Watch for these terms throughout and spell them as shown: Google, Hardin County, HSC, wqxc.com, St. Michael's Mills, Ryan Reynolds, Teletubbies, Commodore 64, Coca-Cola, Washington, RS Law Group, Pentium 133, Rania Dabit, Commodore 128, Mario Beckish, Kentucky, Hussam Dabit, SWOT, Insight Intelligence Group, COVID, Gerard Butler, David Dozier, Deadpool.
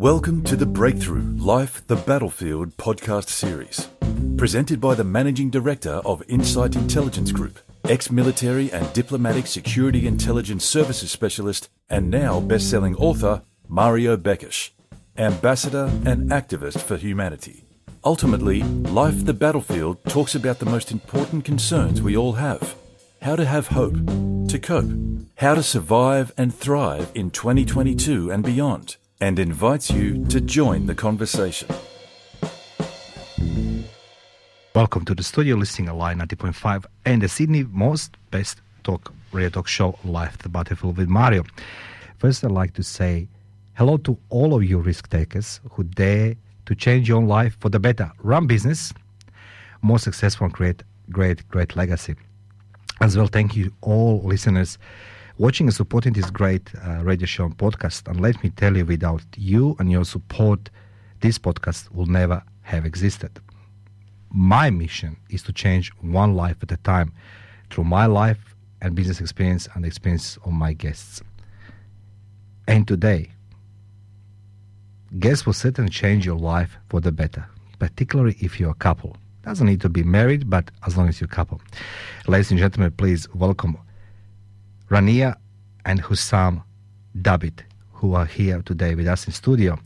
Welcome to the Breakthrough Life, the Battlefield podcast series, presented by the Managing Director of Insight Intelligence Group, ex-military and diplomatic security intelligence services specialist, and now best-selling author, Mario Beckish, ambassador and activist for humanity. Ultimately, Life, the Battlefield talks about the most important concerns we all have. How to have hope, to cope, how to survive and thrive in 2022 and beyond, and invites you to join the conversation. Welcome to the studio, listening at Line 90.5 and the Sydney most best radio talk show, Life the Battlefield with Mario. First, I'd like to say hello to all of you risk takers who dare to change your own life for the better, run business more successful, and create great legacy. As well, thank you all listeners watching and supporting this great radio show and podcast. And let me tell you, without you and your support, this podcast will never have existed. My mission is to change one life at a time through my life and business experience and the experience of my guests. And today, guests will certainly change your life for the better, particularly if you're a couple. Doesn't need to be married, but as long as you're a couple. Ladies and gentlemen, please welcome Rania and Hussam Dabit, who are here today with us in studio.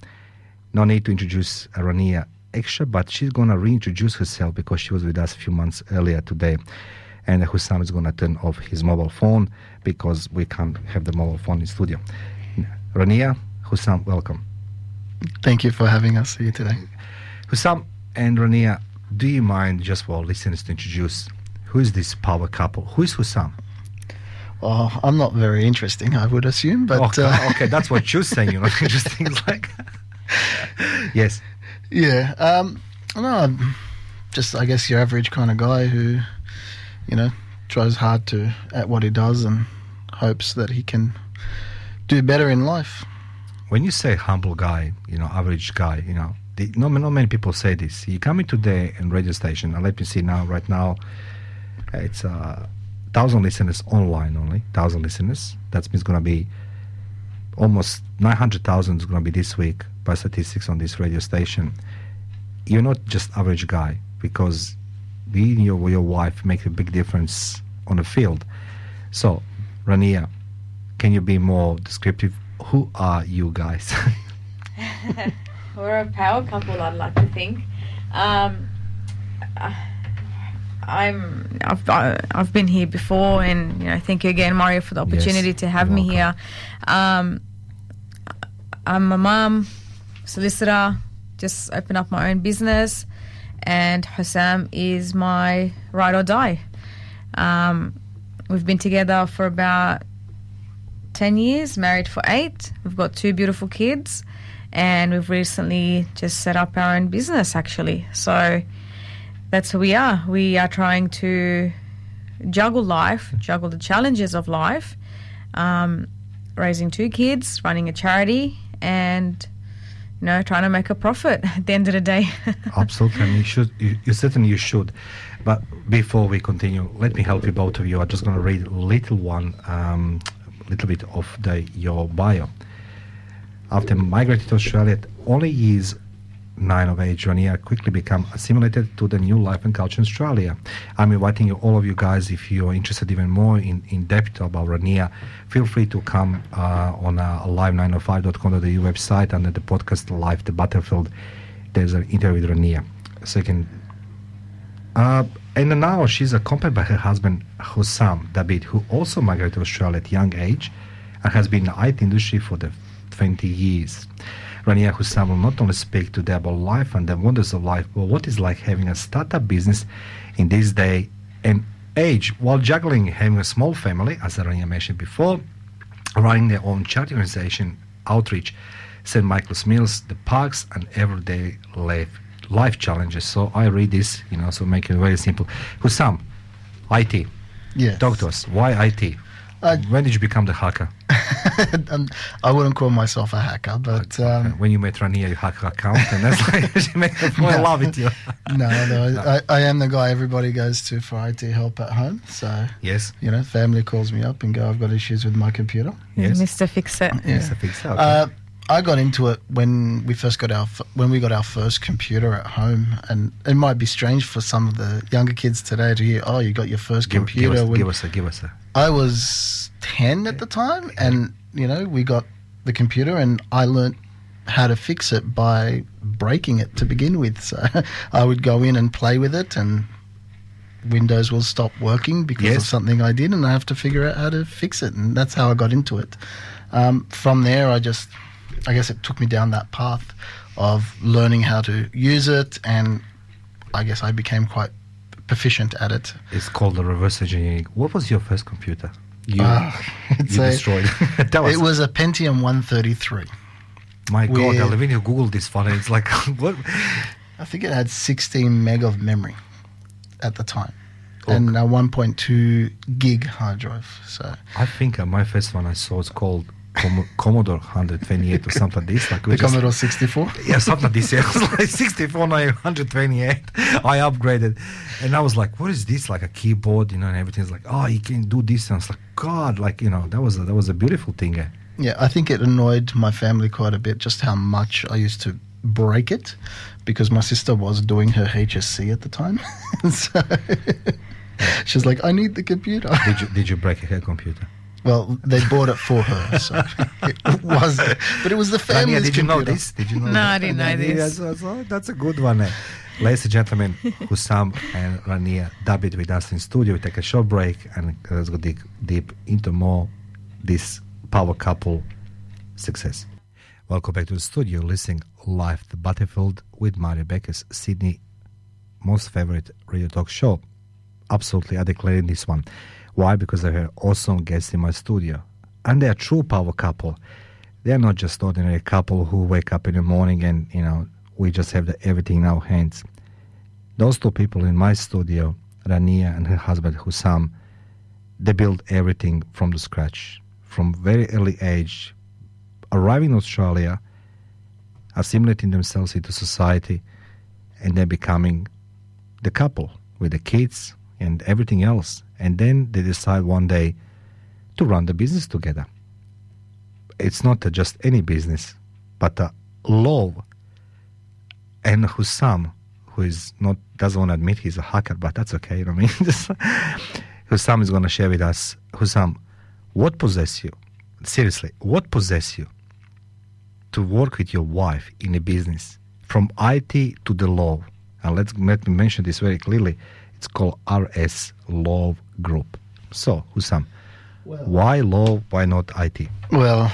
No need to introduce Rania extra, but she's going to reintroduce herself because she was with us a few months earlier today. And Hussam is going to turn off his mobile phone because we can't have the mobile phone in studio. Rania, Hussam, welcome. Thank you for having us here today. Hussam and Rania, do you mind just for our listeners to introduce who is this power couple? Who is Hussam? Oh, I'm not very interesting, I would assume, but... Okay, that's what you're saying, you're not interesting. Like, yes. Yeah, I'm just, I guess, your average kind of guy who, you know, tries hard at what he does and hopes that he can do better in life. When you say humble guy, you know, average guy, you know, not many people say this. You come in today and radio station, and let me see now, right now, it's... 1,000 listeners online only, 1,000 listeners. That means going to be almost 900,000 is going to be this week by statistics on this radio station. You're not just average guy because being your wife makes a big difference on the field. So, Rania, can you be more descriptive? Who are you guys? We're a power couple, I'd like to think. I've been here before, and you know, thank you again, Mario, for the opportunity to have me here. I'm a mum, solicitor, just opened up my own business, and Hussam is my ride or die. We've been together for about 10 years, married for 8. We've got 2 beautiful kids, and we've recently just set up our own business, actually. So. That's who we are. We are trying to juggle life, juggle the challenges of life, raising 2 kids, running a charity, and you know, trying to make a profit at the end of the day. Absolutely, and you should. But before we continue, let me help you, both of you. I'm just going to read little bit of your bio. After migrating to Australia, only years 9 of age, Rania quickly become assimilated to the new life and culture in Australia. I'm inviting you, all of you guys, if you're interested even more in depth about Rania, feel free to come on live905.com.au website under the podcast Life the Battlefield. There's an interview with Rania. So you can... and now she's accompanied by her husband, Hussam Dabit, who also migrated to Australia at young age and has been in the IT industry for the 20 years. Rania and Hussam will not only speak today about life and the wonders of life, but what it's like having a startup business in this day and age while juggling having a small family, as Rania mentioned before, running their own charity organization, outreach, St. Michael's Mills, the parks, and everyday life challenges. So I read this, you know, so make it very simple. Hussam, IT. Yes. Talk to us. Why IT? When did you become the hacker? I wouldn't call myself a hacker, but... when you met Rania, you hacked her account, and that's like she made her fall in love with you. I am the guy everybody goes to for IT help at home, so... Yes. You know, family calls me up and go, I've got issues with my computer. Yes. Mr. Fix-It. Yeah. Mr. Fix-It, okay. I got into it when we first got our first computer at home, and it might be strange for some of the younger kids today to hear, "Oh, you got your first computer." Give us a. I was 10 at the time, and you know, we got the computer, and I learnt how to fix it by breaking it to begin with. So I would go in and play with it, and Windows will stop working because of something I did, and I have to figure out how to fix it, and that's how I got into it. From there, I guess it took me down that path of learning how to use it, and I guess I became quite proficient at it. It's called the reverse engineering. What was your first computer you destroyed? It was a Pentium 133. My God, Alvin, you Googled this one. It's like, what? I think it had 16 meg of memory at the time. And a 1.2 gig hard drive. So I think my first one I saw is called Commodore 128 or something like this. Like the Commodore 64? Yeah, something like this. Yeah. It was like 64, 128. I upgraded. And I was like, what is this? Like a keyboard, you know, and everything's like, oh, you can do this. And I was like, God, like, you know, that was a beautiful thing. Yeah, I think it annoyed my family quite a bit just how much I used to break it, because my sister was doing her HSC at the time. So she was like, I need the computer. Did you break her computer? Well, they bought it for her, so but it was the family's computer. Did you know this? No, I didn't know this. That's a good one. Ladies and gentlemen, Hussam and Rania Dabit with us in studio. We take a short break and let's go dig deep into more this power couple success. Welcome back to the studio, listening live to the Battlefield with Mario Beckish, Sydney most favorite radio talk show. Absolutely, I declare in this one. Why? Because I have awesome guests in my studio, and they are true power couple. They are not just ordinary couple who wake up in the morning and, you know, we just have everything in our hands. Those two people in my studio, Rania and her husband Hussam, they build everything from the scratch, from very early age, arriving in Australia, assimilating themselves into society, and then becoming the couple with the kids and everything else. And then they decide one day to run the business together. It's not just any business, but a love. And Hussam, who doesn't want to admit he's a hacker, but that's okay, you know what I mean? Hussam is going to share with us. Hussam, what possesses you? Seriously, what possesses you to work with your wife in a business from IT to the law? And let me mention this very clearly. It's called RS Law Group. So, Hussam, why law? Why not IT? Well,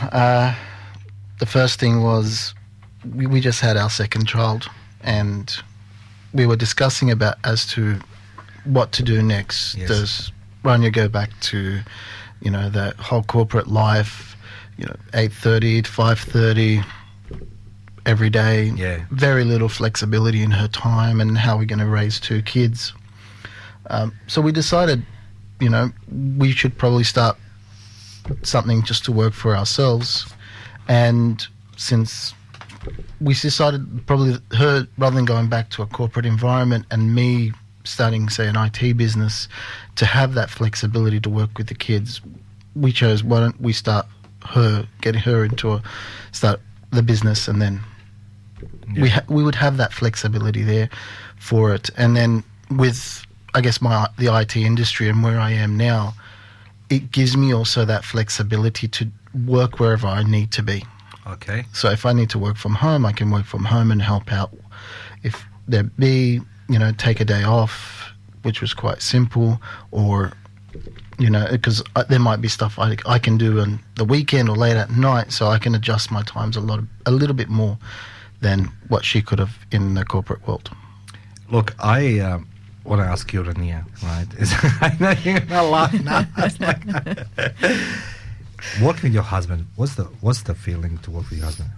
the first thing was we just had our second child, and we were discussing about as to what to do next. Yes. Does Rania go back to, you know, that whole corporate life, you know, 8:30 to 5:30 every day, very little flexibility in her time, and how we're going to raise two kids. So we decided, you know, we should probably start something just to work for ourselves. And since we decided probably her, rather than going back to a corporate environment and me starting, say, an IT business, to have that flexibility to work with the kids, we chose, why don't we start start the business, and then we would have that flexibility there for it. And then with, I guess, the IT industry and where I am now, it gives me also that flexibility to work wherever I need to be. Okay. So if I need to work from home, I can work from home and help out. If there be, you know, take a day off, which was quite simple, or, you know, because there might be stuff I can do on the weekend or late at night, so I can adjust my times a little bit more than what she could have in the corporate world. Look, I want to ask you, Rania, right? I know you're gonna laugh now. Working with your husband, what's the feeling to work with your husband?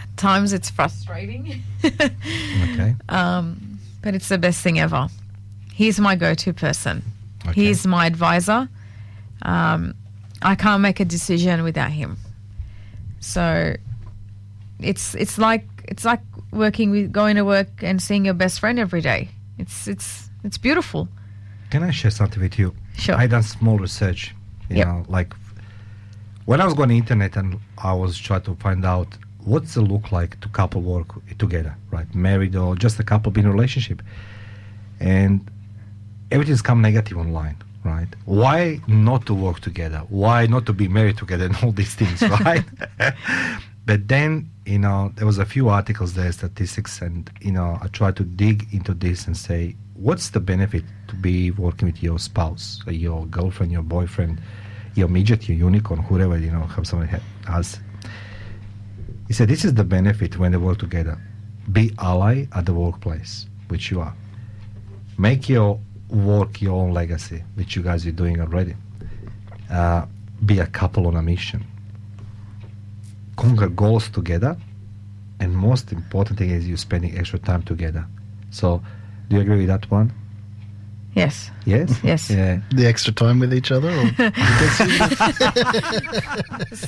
At times it's frustrating. Okay. But it's the best thing ever. He's my go-to person. Okay. He's my advisor. I can't make a decision without him. So it's like going to work and seeing your best friend every day. It's beautiful. Can I share something with you? Sure. I done small research, you know, like When I was going to internet and I was trying to find out what's it look like to couple work together, right? Married or just a couple being in a relationship. And everything's come negative online, right? Why not to work together? Why not to be married together and all these things, right? But then, you know, there was a few articles there, statistics, and, you know, I tried to dig into this and say, what's the benefit to be working with your spouse, your girlfriend, your boyfriend, your midget, your unicorn, whoever, you know, have somebody else. He said, this is the benefit when they work together. Be ally at the workplace, which you are. Make your work your own legacy, which you guys are doing already. Be a couple on a mission. Conquer goals together, and most important thing is you're spending extra time together. So, do you agree with that one? Yes. Yes? Yes. Yeah. The extra time with each other? Or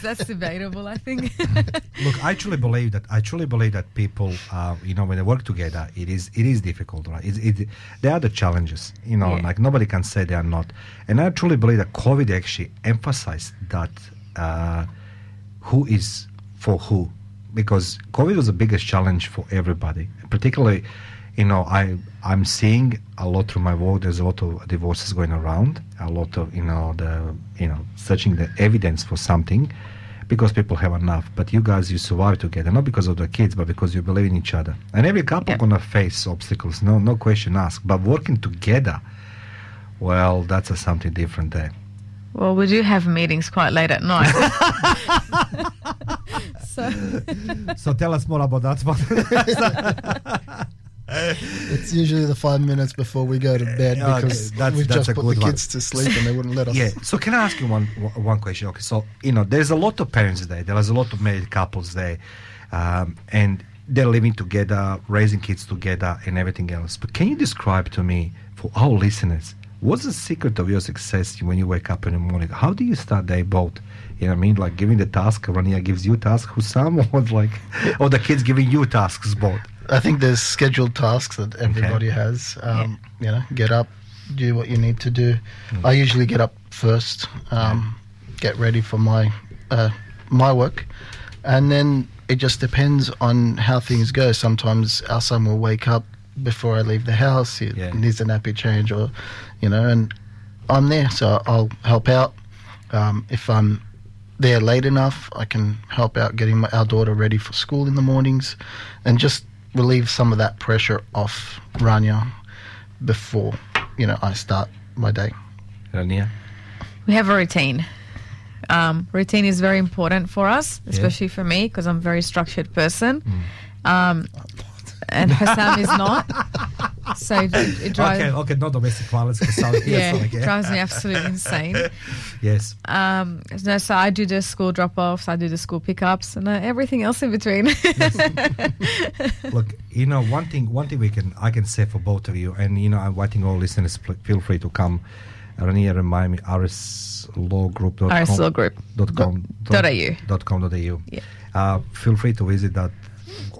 that's debatable, I think. Look, I truly believe that people, you know, when they work together, it is difficult, right? There are the challenges, you know, like nobody can say they are not. And I truly believe that COVID actually emphasized that who is for who, because COVID was the biggest challenge for everybody, particularly. You know, I'm seeing a lot through my work. There's a lot of divorces going around. A lot of searching the evidence for something, because people have enough. But you guys, you survive together, not because of the kids, but because you believe in each other. And every couple gonna face obstacles. No question asked. But working together, well, that's something different there. Well, we do have meetings quite late at night. So tell us more about that one. It's usually the 5 minutes before we go to bed, because we've just put the kids to sleep and they wouldn't let us. Yeah. So can I ask you one question? Okay. So, you know, there's a lot of parents there. There's a lot of married couples there, and they're living together, raising kids together, and everything else. But can you describe to me, for our listeners, what's the secret of your success when you wake up in the morning? How do you start the day both? You know what I mean? Like giving the task, Rania gives you task, Hussam, or the kids giving you tasks both. I think there's scheduled tasks that everybody has. Get up, do what you need to do. I usually get up first, get ready for my work, and then it just depends on how things go. Sometimes our son will wake up before I leave the house. He needs a nappy change, or and I'm there, so I'll help out. If I'm there late enough, I can help out getting our daughter ready for school in the mornings, and just relieve some of that pressure off Rania before, I start my day. Rania? We have a routine. Routine is very important for us, especially for me, because I'm a very structured person. And Hussam is not. So it drives... Okay, not domestic violence. It drives me absolutely insane. Yes. So I do the school drop-offs, I do the school pickups, and everything else in between. Look, one thing I can say for both of you, and, I'm inviting all listeners, feel free to come. Rania, remind me, rslawgroup.com. rslawgroup.com.au. Yeah. Feel free to visit that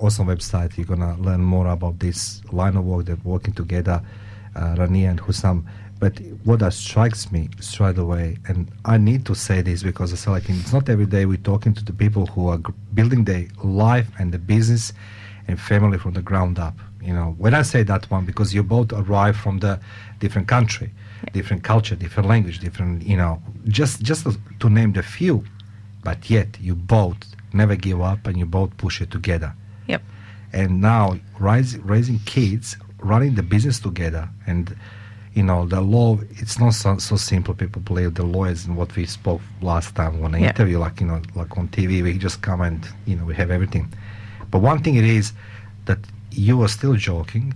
awesome website. You're gonna learn more about this line of work, that working together, Rania and Hussam. But what that strikes me straight away, and I need to say this because I feel like it's not every day we're talking to the people who are building their life and the business and family from the ground up. When I say that one, because you both arrive from the different country, different culture, different language, different, just to name the few, but yet you both never give up and you both push it together. Yep. And now raising kids, running the business together, and the law, it's not so simple. People believe the law is what we spoke last time on the interview, like on TV, we just come and we have everything. But one thing it is that you are still joking.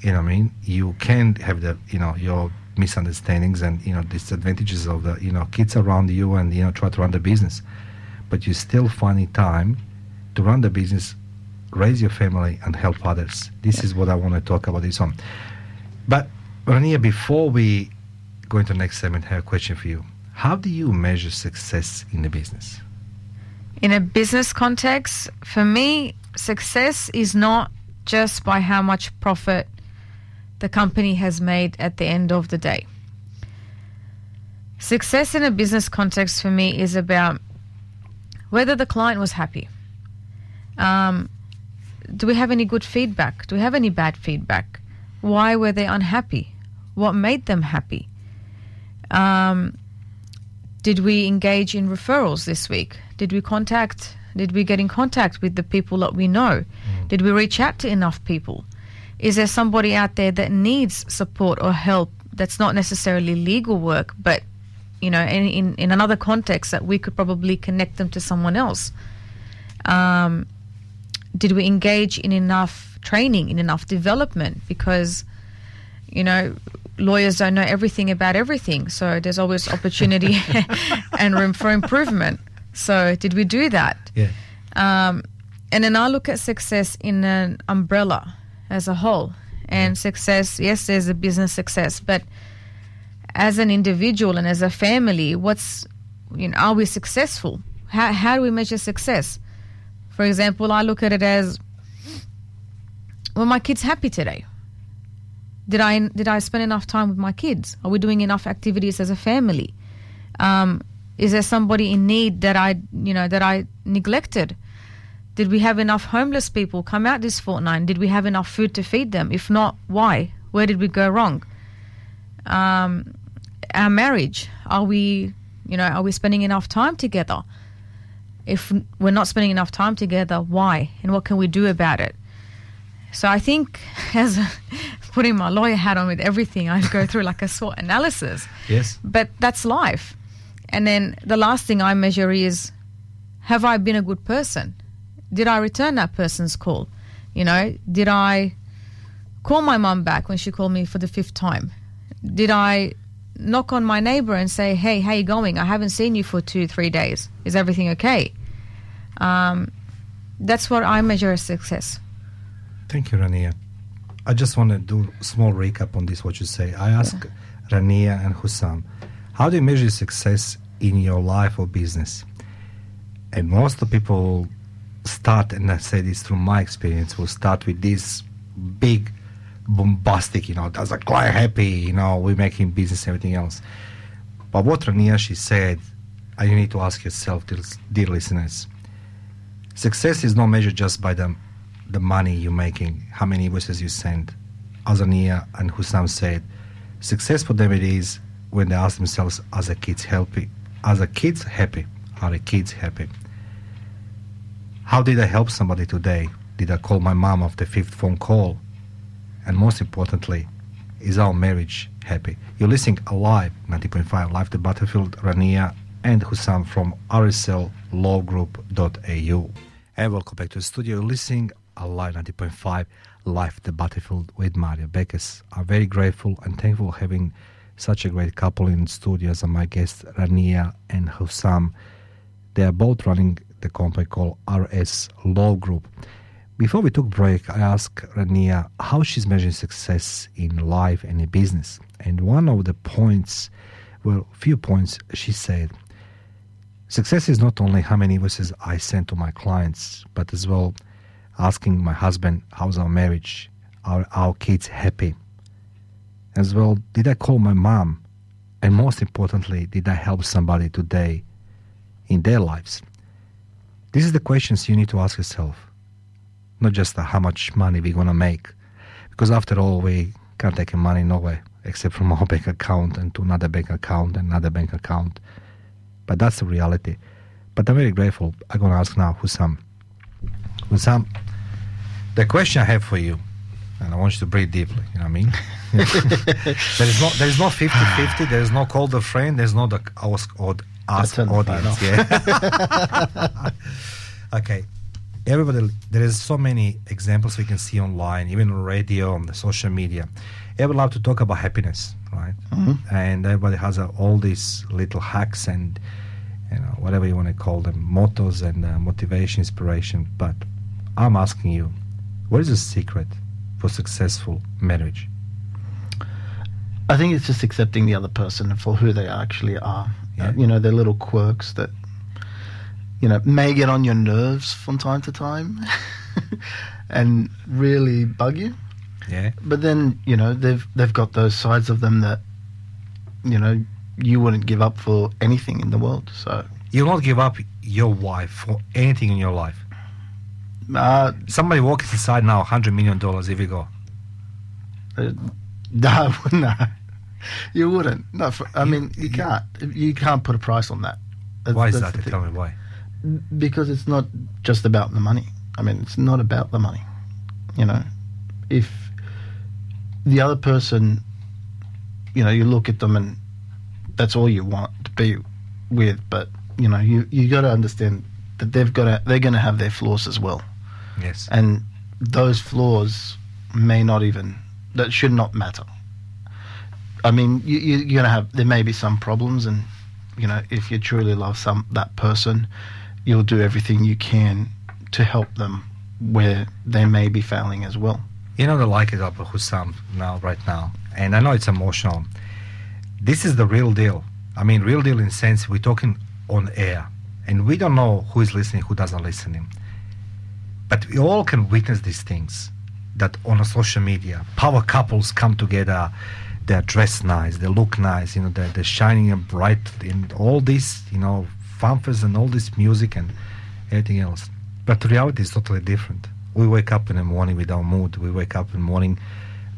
You know what I mean? You can have the your misunderstandings and disadvantages of the kids around you, and try to run the business. But you still finding time to run the business, raise your family, and help others. This is what I want to talk about this on. But, Rania, before we go into the next segment, I have a question for you. How do you measure success in the business? In a business context, for me, success is not just by how much profit the company has made at the end of the day. Success in a business context for me is about whether the client was happy. Do we have any good feedback? Do we have any bad feedback? Why were they unhappy? What made them happy? Did we engage in referrals this week? Did we get in contact with the people that we know? Did we reach out to enough people? Is there somebody out there that needs support or help that's not necessarily legal work, but, you know, in another context that we could probably connect them to someone else? Did we engage in enough training, in enough development? Because, you know, lawyers don't know everything about everything, so there's always opportunity and room for improvement. So did we do that? Yeah. And then I look at success in an umbrella as a whole. And success, yes, there's a business success, but as an individual and as a family, are we successful? How do we measure success? For example, I look at it as, were my kids happy today? Did I spend enough time with my kids? Are we doing enough activities as a family? Is there somebody in need that I neglected? Did we have enough homeless people come out this fortnight? Did we have enough food to feed them? If not, why? Where did we go wrong? Our marriage, are we spending enough time together? If we're not spending enough time together, why? And what can we do about it? So I think, as putting my lawyer hat on with everything, I go through like a SWOT analysis. Yes. But that's life. And then the last thing I measure is, have I been a good person? Did I return that person's call? You know, did I call my mum back when she called me for the 5th time? Did I knock on my neighbor and say, hey, how you going? I haven't seen you for 2-3 days. Is everything okay? That's what I measure as success. Thank you, Rania. I just want to do a small recap on this, what you say. I asked Rania and Hussam, how do you measure success in your life or business? And most of the people start, and I say this through my experience, will start with this big, bombastic, does a client happy, we're making business, everything else. But what Rania, she said, and you need to ask yourself, dear listeners, success is not measured just by the money you're making, how many invoices you send. As Rania and Hussam said, success for them it is when they ask themselves, are the kids happy? Are the kids happy? How did I help somebody today? Did I call my mom after 5th phone call? And most importantly, is our marriage happy? You're listening alive, 90.5 Live to Battlefield, Rania and Hussam from rslawgroup.au. And welcome back to the studio. You're listening alive, 90.5 Live to Battlefield with Mario Beckish. I'm very grateful and thankful for having such a great couple in the studio as my guests, Rania and Hussam. They are both running the company called RS Law Group. Before we took break, I asked Rania how she's measuring success in life and in business. And one of the points, few points, she said, success is not only how many invoices I send to my clients, but as well asking my husband, how's our marriage? Are our kids happy? As well, did I call my mom? And most importantly, did I help somebody today in their lives? These are the questions you need to ask yourself, not just how much money we're going to make. Because after all, we can't take money nowhere except from our bank account and to another bank account and another bank account. But that's the reality. But I'm very grateful. I'm going to ask now Hussam. Hussam, the question I have for you, and I want you to breathe deeply, you know what I mean? there is no 50-50, there is no call the friend, there is no the ask audience. Yeah. Okay. Everybody, there is so many examples we can see online, even on radio, on the social media. Everybody loves to talk about happiness, right? Mm-hmm. And everybody has all these little hacks and whatever you want to call them, mottos and motivation, inspiration. But I'm asking you, what is the secret for successful marriage? I think it's just accepting the other person for who they actually are. Yeah. Their little quirks that may get on your nerves from time to time and really bug you. Yeah. But then, they've got those sides of them that, you wouldn't give up for anything in the world. So you'll not give up. your wife for anything in your life? Somebody walks inside now, $100 million if you go. No, you wouldn't. No, I mean, you can't. You can't put a price on that. Why is that? Tell me why. Because it's not just about the money. I mean, it's not about the money. You know, if the other person, you know, you look at them and that's all you want to be with, but you know, you got to understand that they're going to have their flaws as well. Yes. And those flaws that should not matter. I mean, you're going to have, there may be some problems, and you know, if you truly love that person, you'll do everything you can to help them where they may be failing as well. You know, I like it about Hussam right now, and I know it's emotional. This is the real deal. I mean, real deal in sense we're talking on air, and we don't know who is listening, who doesn't listen. But we all can witness these things that on a social media, power couples come together. They're dressed nice, they look nice, you know, they're shining and bright in all this, you know, fanfares and all this music and everything else. But the reality is totally different. We wake up in the morning with our mood. We wake up in the morning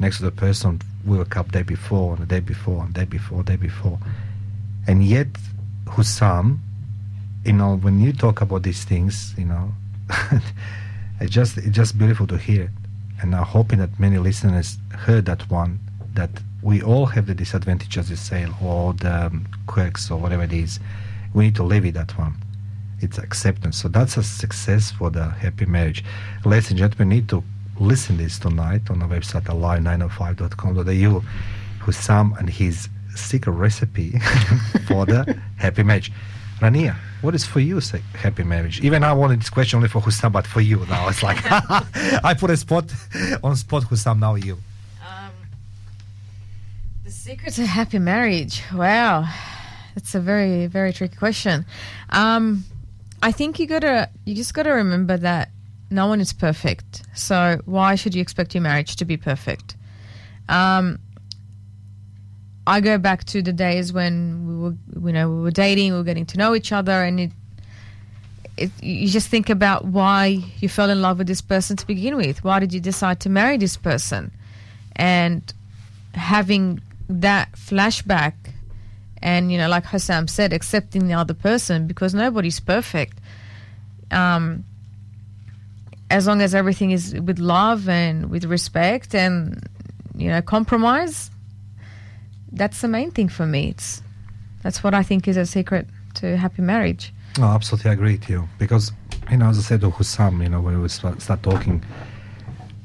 next to the person we wake up day before, and the day before, and day before. And yet, Hussam, you know, when you talk about these things, you know, it's just beautiful to hear. And I'm hoping that many listeners heard that one, that we all have the disadvantage, as you say, or the quirks or whatever it is. We need to live with that one. It's acceptance. So that's a success for the happy marriage. Ladies and gentlemen, we need to listen to this tonight on our website, alive905.com.au, Hussam and his secret recipe for the happy marriage. Rania, what is for you happy marriage? Even I wanted this question only for Hussam, but for you now. It's like, I put a spot on spot, Hussam, now you. The secret to happy marriage. Wow, that's a very, very tricky question. I think you just gotta remember that no one is perfect. So why should you expect your marriage to be perfect? I go back to the days when we were dating, we were getting to know each other, and you just think about why you fell in love with this person to begin with. Why did you decide to marry this person? And having that flashback, and you know, like Hussam said, accepting the other person, because nobody's perfect. As long as everything is with love and with respect and, you know, compromise, that's the main thing for me. That's what I think is a secret to happy marriage. Oh, absolutely, I agree with you, because, you know, as I said to Hussam, you know, when we start talking,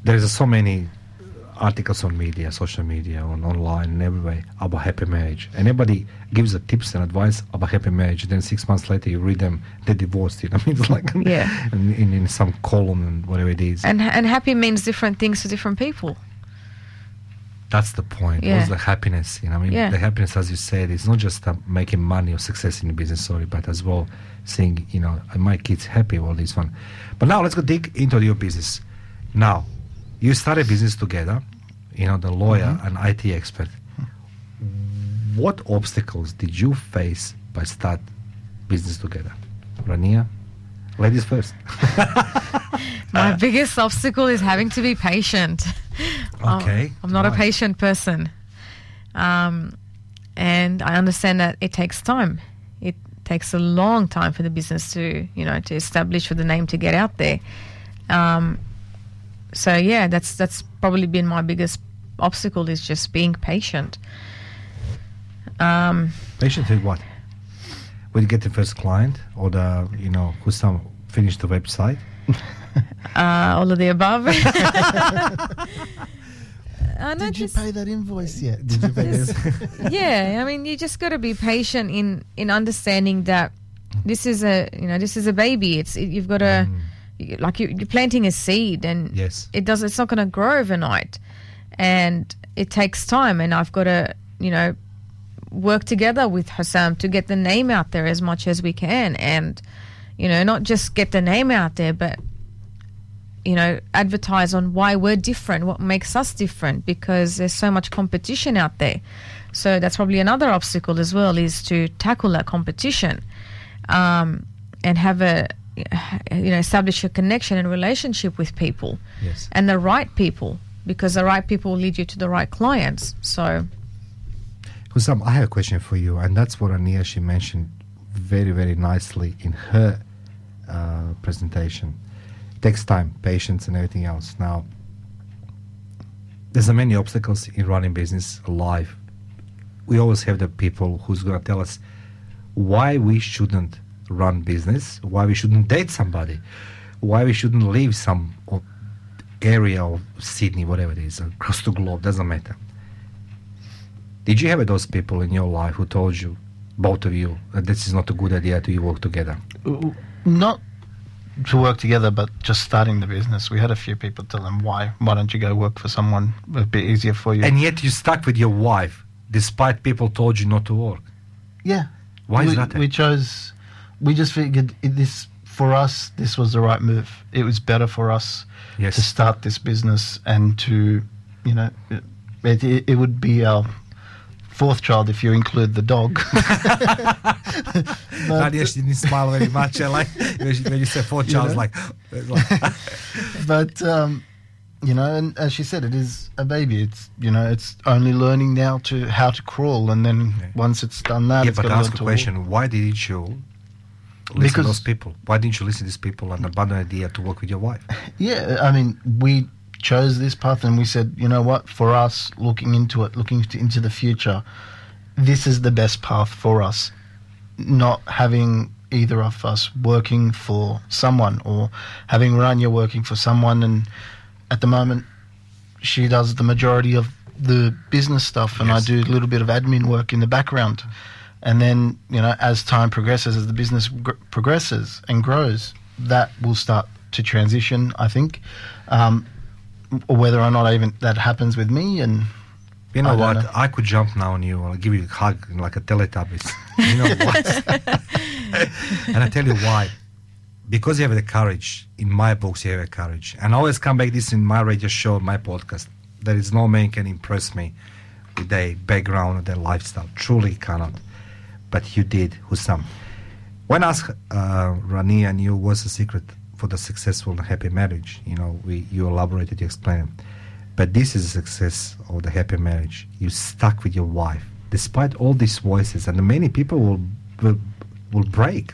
there's so many articles on media, social media, online, and everywhere about happy marriage. And everybody gives the tips and advice about happy marriage. Then 6 months later, you read them, they divorced. You know, I mean, it's like in some column and whatever it is. And happy means different things to different people. That's the point. Yeah. What's the happiness? You know, I mean, the happiness, as you said, it's not just making money or success in the business, but as well seeing, you know, are my kids happy? All this one. But now let's go dig into your business. Now, you started business together, you know, the lawyer and IT expert. What obstacles did you face by start business together? Rania, ladies first. My biggest obstacle is having to be patient. Okay. I'm not a patient person. And I understand that it takes time. It takes a long time for the business to, you know, to establish, for the name to get out there. So yeah, that's probably been my biggest obstacle, is just being patient. Patient with what? When you get the first client, or the, you know, who's finished the website? All of the above. Did you pay that invoice yet? Did you pay this? Yeah, I mean, you just got to be patient in understanding that this is a baby. You've got to. Like you're planting a seed, and it's not going to grow overnight, and it takes time. And I've got to, you know, work together with Hussam to get the name out there as much as we can, and, you know, not just get the name out there, but, you know, advertise on why we're different, what makes us different, because there's so much competition out there. So that's probably another obstacle as well, is to tackle that competition. and have a, you know, establish a connection and relationship with people. Yes. And the right people, because the right people will lead you to the right clients. So, Hussam, I have a question for you, and that's what Rania, she mentioned very, very nicely in her presentation. It takes time, patience, and everything else. Now, there's many obstacles in running business live. We always have the people who's going to tell us why we shouldn't run business, why we shouldn't date somebody, why we shouldn't leave some area of Sydney, whatever it is, across the globe, doesn't matter. Did you have those people in your life who told you, both of you, that this is not a good idea to work together? Not to work together, but just starting the business. We had a few people tell them, why don't you go work for someone? It'd be easier for you. And yet you stuck with your wife, despite people told you not to work. Yeah. Why is that? We just figured this, for us, this was the right move. It was better for us to start this business and to, you know, it would be our fourth child if you include the dog. Nadia, she didn't smile very much. Like, when you say fourth child, you know? It's like but, you know, and as she said, it is a baby. It's, you know, it's only learning now to how to crawl. And then once it's done that, it's going to learn to walk. Yeah, but ask a question. Why didn't you listen to those people? Why didn't you listen to these people and abandon the idea to work with your wife? Yeah, I mean, we chose this path and we said, you know what, for us, looking into it, into the future, this is the best path for us. Not having either of us working for someone or having Rania working for someone. And at the moment, she does the majority of the business stuff and I do a little bit of admin work in the background. And then, you know, as time progresses, as the business progresses and grows, that will start to transition, I think. Whether or not even that happens with me. And you know what? I could jump now on you and give you a hug like a Teletubbies. You know what? And I tell you why. Because you have the courage. In my books, you have the courage. And I always come back this in my radio show, my podcast. There is no man can impress me with their background or their lifestyle. Truly cannot. But you did, Hussam. When asked Rania and you, what's the secret for the successful and happy marriage? You know, you elaborated, you explained. But this is the success of the happy marriage. You stuck with your wife, despite all these voices. And many people will break,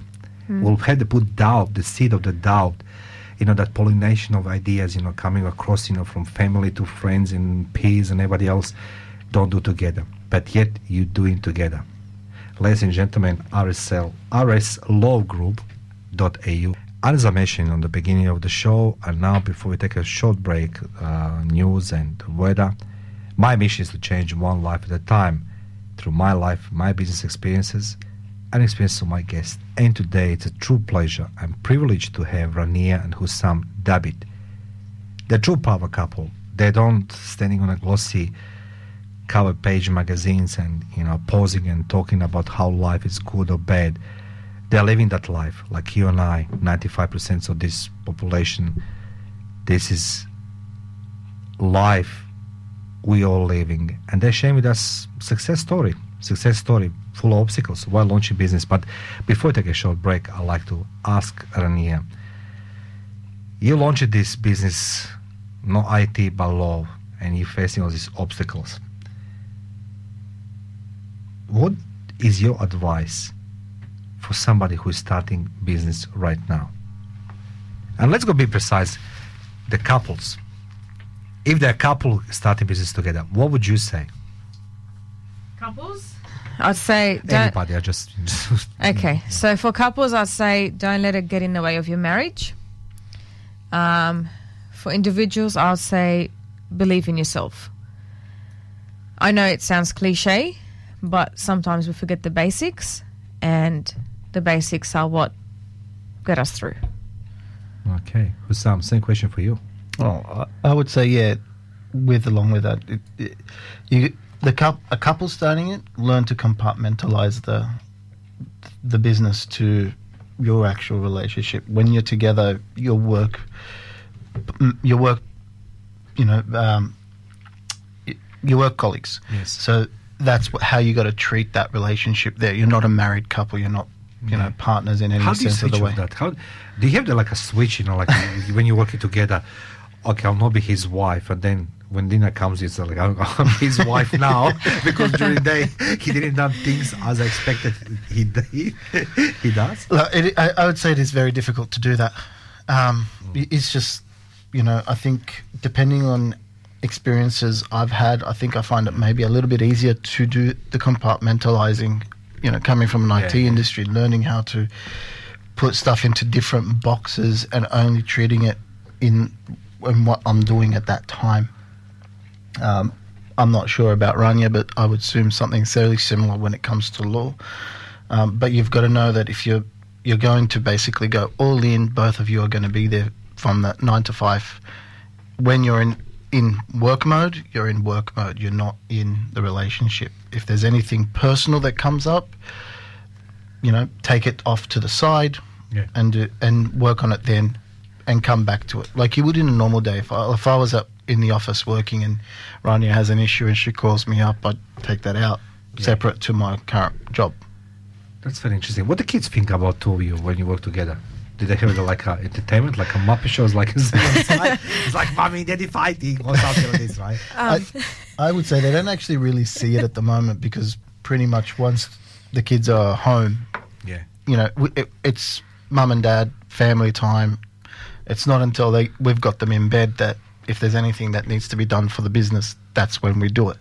will have to put doubt, the seed of the doubt, you know, that pollination of ideas, you know, coming across, you know, from family to friends and peers and everybody else, don't do together. But yet you doing together. Ladies and gentlemen, rslawgroup.au. As I mentioned on the beginning of the show, and now before we take a short break, news and weather, my mission is to change one life at a time through my life, my business experiences, and experiences of my guests. And today it's a true pleasure and privilege to have Rania and Hussam Dabit. They're a true power couple. They don't standing on a glossy cover page magazines and, you know, posing and talking about how life is good or bad. They are living that life like you and I, 95% of this population. This is life we all living, and they're sharing with us success story full of obstacles while launching business. But before I take a short break, I'd like to ask Rania, you launched this business, not IT but law, and you're facing all these obstacles. What is your advice for somebody who is starting business right now? And let's go be precise, the couples. If they're a couple starting business together, what would you say? Couples? I'd say... Anybody, I just... Okay, so for couples, I'd say don't let it get in the way of your marriage. For individuals, I'll say believe in yourself. I know it sounds cliche, but sometimes we forget the basics, and the basics are what get us through. Okay. Hussam, same question for you. Well, I would say, along with that, a couple starting it, learn to compartmentalize the business to your actual relationship. When you're together, your work, you know, your work colleagues. Yes. So that's how you got to treat that relationship there. You're not a married couple. You're not you know, partners in any sense of the way. How do you have the, like a switch, you know, like when you're working together, okay, I'll not be his wife, and then when dinner comes, it's like, I'm his wife now, because during the day, he didn't do things as I expected he does. Look, I would say it is very difficult to do that. It's just, you know, I think depending on experiences I've had, I think I find it maybe a little bit easier to do the compartmentalizing, you know, coming from an IT industry, learning how to put stuff into different boxes and only treating it in what I'm doing at that time. I'm not sure about Rania, but I would assume something fairly similar when it comes to law. But you've got to know that if you're going to basically go all in, both of you are going to be there from that 9 to 5. When you're in work mode, you're in work mode. You're not in the relationship. If there's anything personal that comes up, you know, take it off to the side and work on it then and come back to it. Like you would in a normal day. If I was up in the office working and Rania has an issue and she calls me up, I'd take that out separate to my current job. That's very interesting. What do kids think about two of you when you work together? Did they have like a entertainment, like a Muppet show? It's like mommy and daddy fighting or something like this, right? I would say they don't actually really see it at the moment because pretty much once the kids are home, you know, it's mum and dad, family time. It's not until we've got them in bed that if there's anything that needs to be done for the business, that's when we do it.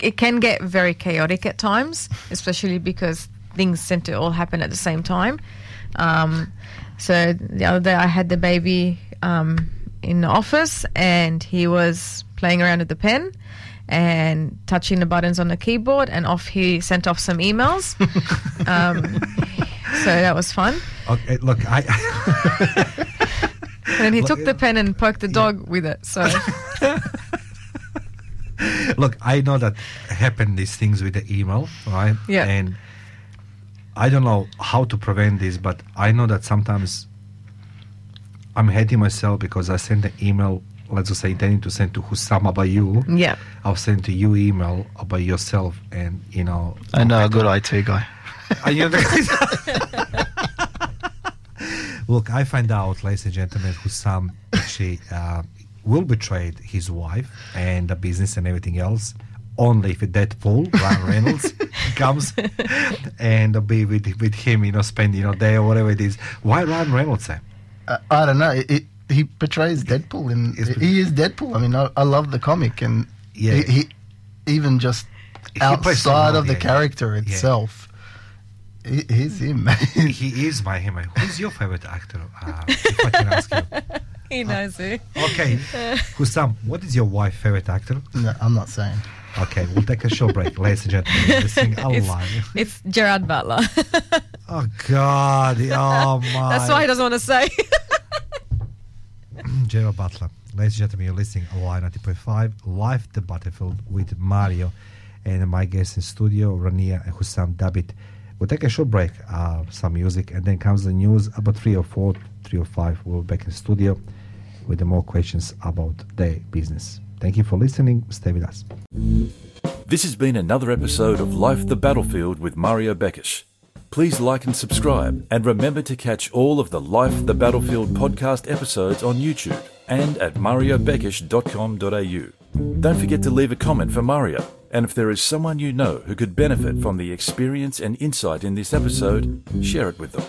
It can get very chaotic at times, especially because things tend to all happen at the same time. So the other day I had the baby in the office and he was playing around with the pen and touching the buttons on the keyboard, and he sent off some emails. So that was fun. Okay, look, and then he took the pen and poked the dog with it. So. Look, I know that happened, these things with the email, right? Yeah. And I don't know how to prevent this, but I know that sometimes I'm hating myself because I send an email, let's just say, intending to send to Hussam about you. Yeah. I'll send to you email about yourself and, you know. I know a good IT guy. Look, I find out, ladies and gentlemen, Hussam actually will betray his wife and the business and everything else. Only if Deadpool, Ryan Reynolds, comes and be with him, you know, spend, you know, day or whatever it is. Why Ryan Reynolds, Sam? I don't know. He portrays Deadpool, and he is Deadpool. I mean, I love the comic, and he even just outside of the character itself, he's him. He is my him. Who's your favorite actor? If I can ask you. He knows who. Okay. Hussam, what is your wife's favorite actor? No, I'm not saying. Okay, we'll take a short break, ladies and gentlemen. This thing, it's Gerard Butler. Oh, God. Oh, my. That's why he doesn't want to say. Gerard Butler. Ladies and gentlemen, you're listening to Ally 90.5, Life the Battlefield with Mario. And my guests in studio, Rania and Hussam Dabit. We'll take a short break, some music, and then comes the news about 3 or 4, 3 or 5. We'll be back in studio with more questions about their business. Thank you for listening. Stay with us. This has been another episode of Life the Battlefield with Mario Beckish. Please like and subscribe, and remember to catch all of the Life the Battlefield podcast episodes on YouTube and at mariobeckish.com.au. Don't forget to leave a comment for Mario, and if there is someone you know who could benefit from the experience and insight in this episode, share it with them.